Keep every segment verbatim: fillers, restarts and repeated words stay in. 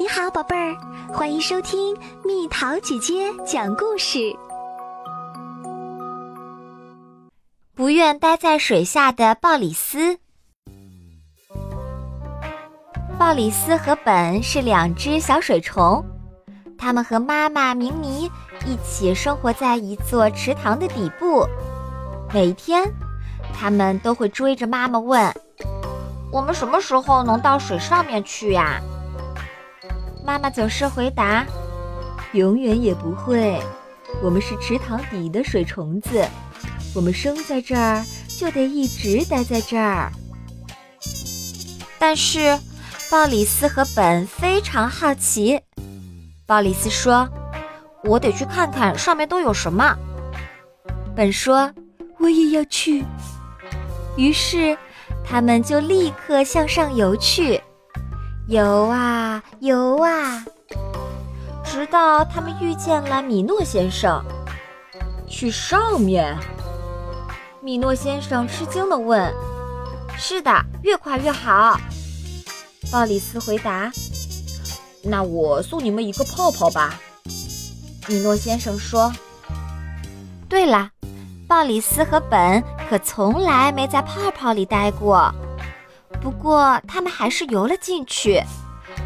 你好，宝贝儿，欢迎收听蜜桃姐姐讲故事。不愿待在水下的鲍里斯。鲍里斯和本是两只小水虫，它们和妈妈明妮一起生活在一座池塘的底部。每一天，它们都会追着妈妈问：“我们什么时候能到水上面去呀？”妈妈总是回答：“永远也不会，我们是池塘底的水虫子，我们生在这儿就得一直待在这儿。”但是，鲍里斯和本非常好奇。鲍里斯说：“我得去看看上面都有什么。”本说：“我也要去。”于是，他们就立刻向上游去。游啊游啊，直到他们遇见了米诺先生。“去上面？”米诺先生吃惊地问。“是的，越快越好。”鲍里斯回答。“那我送你们一个泡泡吧。”米诺先生说。对了，鲍里斯和本可从来没在泡泡里待过。不过他们还是游了进去，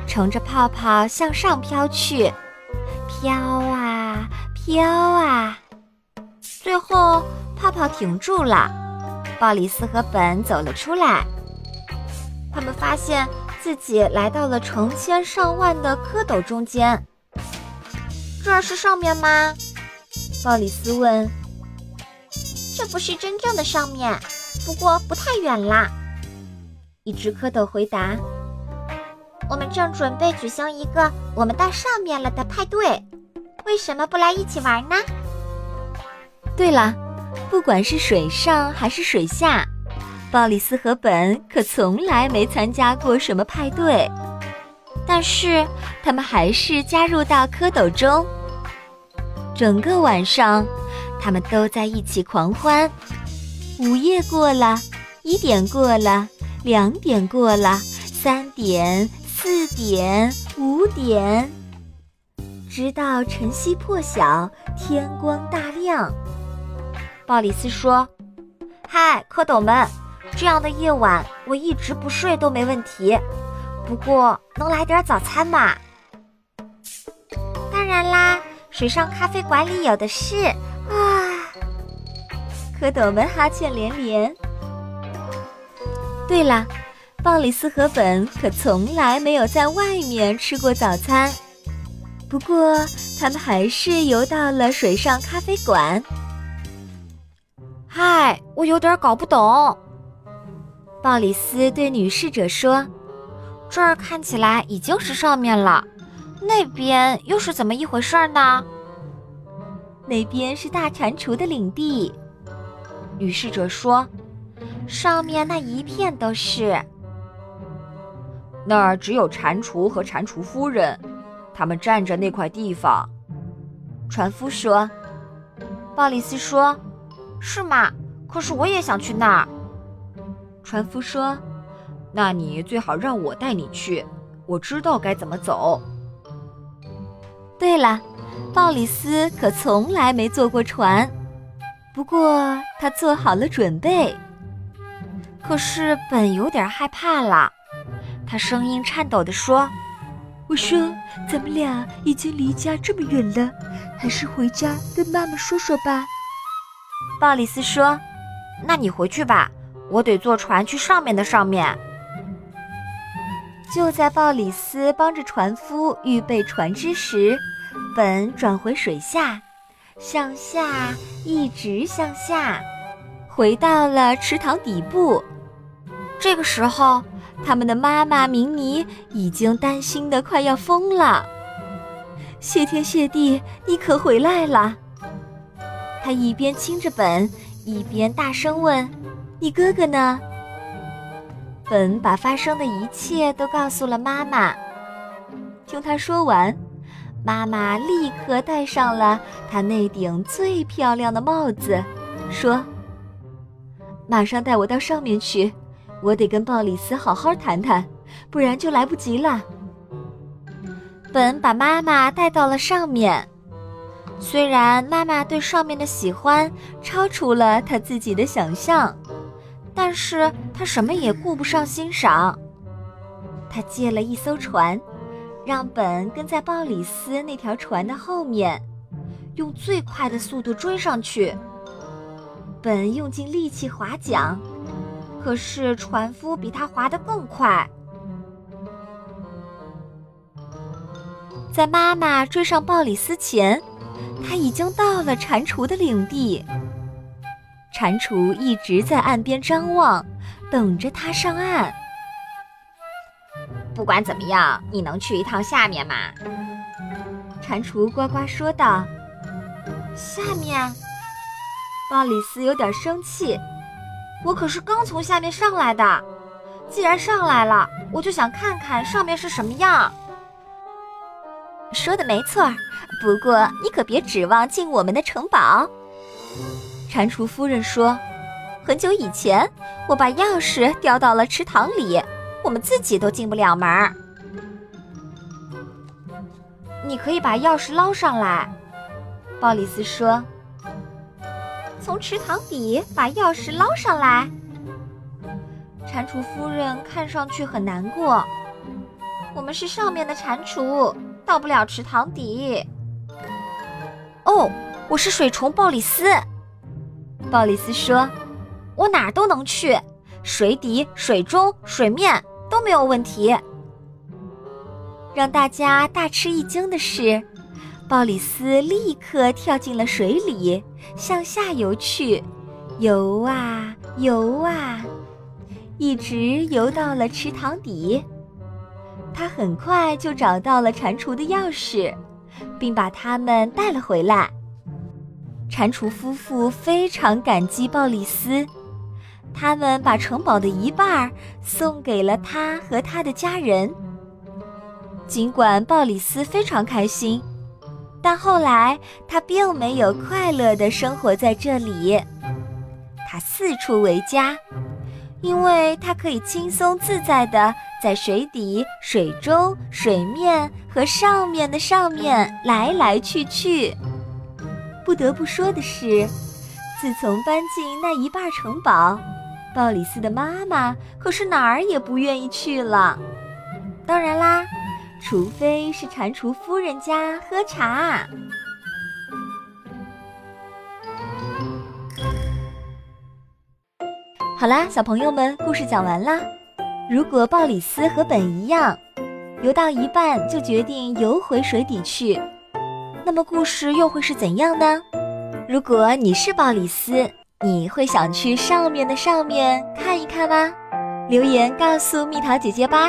乘着泡泡向上飘去，飘啊飘啊。最后泡泡停住了，鲍里斯和本走了出来。他们发现自己来到了成千上万的蝌蚪中间。“这是上面吗？”鲍里斯问。“这不是真正的上面，不过不太远啦。”一只蝌蚪回答。“我们正准备举行一个我们到上面了的派对，为什么不来一起玩呢？”对了，不管是水上还是水下，鲍里斯和本可从来没参加过什么派对，但是他们还是加入到蝌蚪中。整个晚上，他们都在一起狂欢。午夜过了，一点过了，两点过了，三点，四点，五点，直到晨曦破晓，天光大亮。鲍里斯说：“嗨，蝌蚪们，这样的夜晚我一直不睡都没问题，不过能来点早餐吗？”“当然啦，水上咖啡馆里有的是啊！”蝌蚪们哈欠连连。对了，鲍里斯和本可从来没有在外面吃过早餐，不过他们还是游到了水上咖啡馆。“嗨，我有点搞不懂。”鲍里斯对女侍者说，“这儿看起来已经是上面了，那边又是怎么一回事呢？”“那边是大蟾蜍的领地。”女侍者说，“上面那一片都是。”“那儿只有蟾蜍和蟾蜍夫人，他们占着那块地方。”船夫说。鲍里斯说：“是吗？可是我也想去那儿。”船夫说：“那你最好让我带你去，我知道该怎么走。”对了，鲍里斯可从来没坐过船，不过他做好了准备。可是本有点害怕了，他声音颤抖地说：“我说，咱们俩已经离家这么远了，还是回家跟妈妈说说吧。”鲍里斯说：“那你回去吧，我得坐船去上面的上面。”就在鲍里斯帮着船夫预备船只时，本转回水下，向下，一直向下，回到了池塘底部。这个时候，他们的妈妈明妮已经担心得快要疯了。“谢天谢地，你可回来了！”她一边亲着本，一边大声问：“你哥哥呢？”本把发生的一切都告诉了妈妈。听她说完，妈妈立刻戴上了她那顶最漂亮的帽子，说：“马上带我到上面去，我得跟鲍里斯好好谈谈，不然就来不及了。”本把妈妈带到了上面。虽然妈妈对上面的喜欢超出了她自己的想象，但是她什么也顾不上欣赏。她借了一艘船，让本跟在鲍里斯那条船的后面，用最快的速度追上去。本用尽力气划桨，可是船夫比他划得更快。在妈妈追上鲍里斯前，他已经到了蟾蜍的领地。蟾蜍一直在岸边张望，等着他上岸。不管怎么样，你能去一趟下面吗？蟾蜍呱呱说道。下面？鲍里斯有点生气。我可是刚从下面上来的，既然上来了，我就想看看上面是什么样。说的没错，不过你可别指望进我们的城堡。蟾蜍夫人说，很久以前我把钥匙掉到了池塘里，我们自己都进不了门。你可以把钥匙捞上来，鲍里斯说。从池塘底把钥匙捞上来？蟾蜍夫人看上去很难过。我们是上面的蟾蜍，到不了池塘底。哦，我是水虫鲍里斯。鲍里斯说，我哪儿都能去，水底、水中、水面都没有问题。让大家大吃一惊的是，鲍里斯立刻跳进了水里，向下游去，游啊游啊，一直游到了池塘底。他很快就找到了蟾蜍的钥匙，并把它们带了回来。蟾蜍夫妇非常感激鲍里斯，他们把城堡的一半送给了他和他的家人。尽管鲍里斯非常开心，但后来他并没有快乐地生活在这里。他四处为家，因为他可以轻松自在地在水底、水中、水面和上面的上面来来去去。不得不说的是，自从搬进那一半城堡，鲍里斯的妈妈可是哪儿也不愿意去了。当然啦，除非是蟾蜍夫人家喝茶。好啦，小朋友们，故事讲完啦。如果鲍里斯和本一样，游到一半就决定游回水底去，那么故事又会是怎样呢？如果你是鲍里斯，你会想去上面的上面看一看吗？留言告诉蜜桃姐姐吧。